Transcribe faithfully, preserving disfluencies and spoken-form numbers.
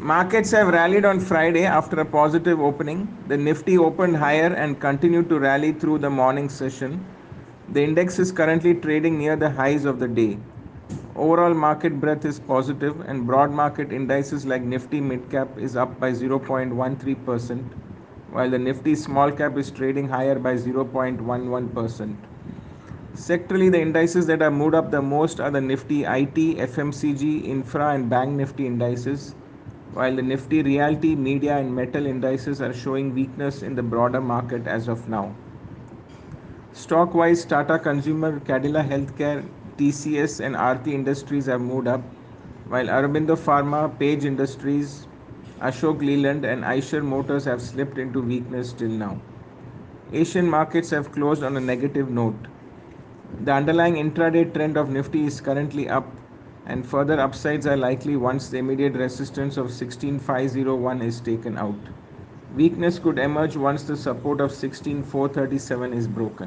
Markets have rallied on Friday after a positive opening. The Nifty opened higher and continued to rally through the morning session. The index is currently trading near the highs of the day. Overall market breadth is positive and broad market indices like Nifty Mid Cap is up by zero point one three percent, while the Nifty Small Cap is trading higher by zero point one one percent. Sectorally, the indices that have moved up the most are the Nifty I T, F M C G, Infra and Bank Nifty indices, while the Nifty Realty, Media and Metal indices are showing weakness in the broader market as of now. Stock-wise, Tata Consumer, Cadila Healthcare, T C S and R T Industries have moved up, while Arbindo Pharma, Page Industries, Ashok Leland and Aisher Motors have slipped into weakness till now. Asian markets have closed on a negative note. The underlying intraday trend of Nifty is currently up and further upsides are likely once the immediate resistance of sixteen five oh one is taken out. Weakness could emerge once the support of sixteen four thirty-seven is broken.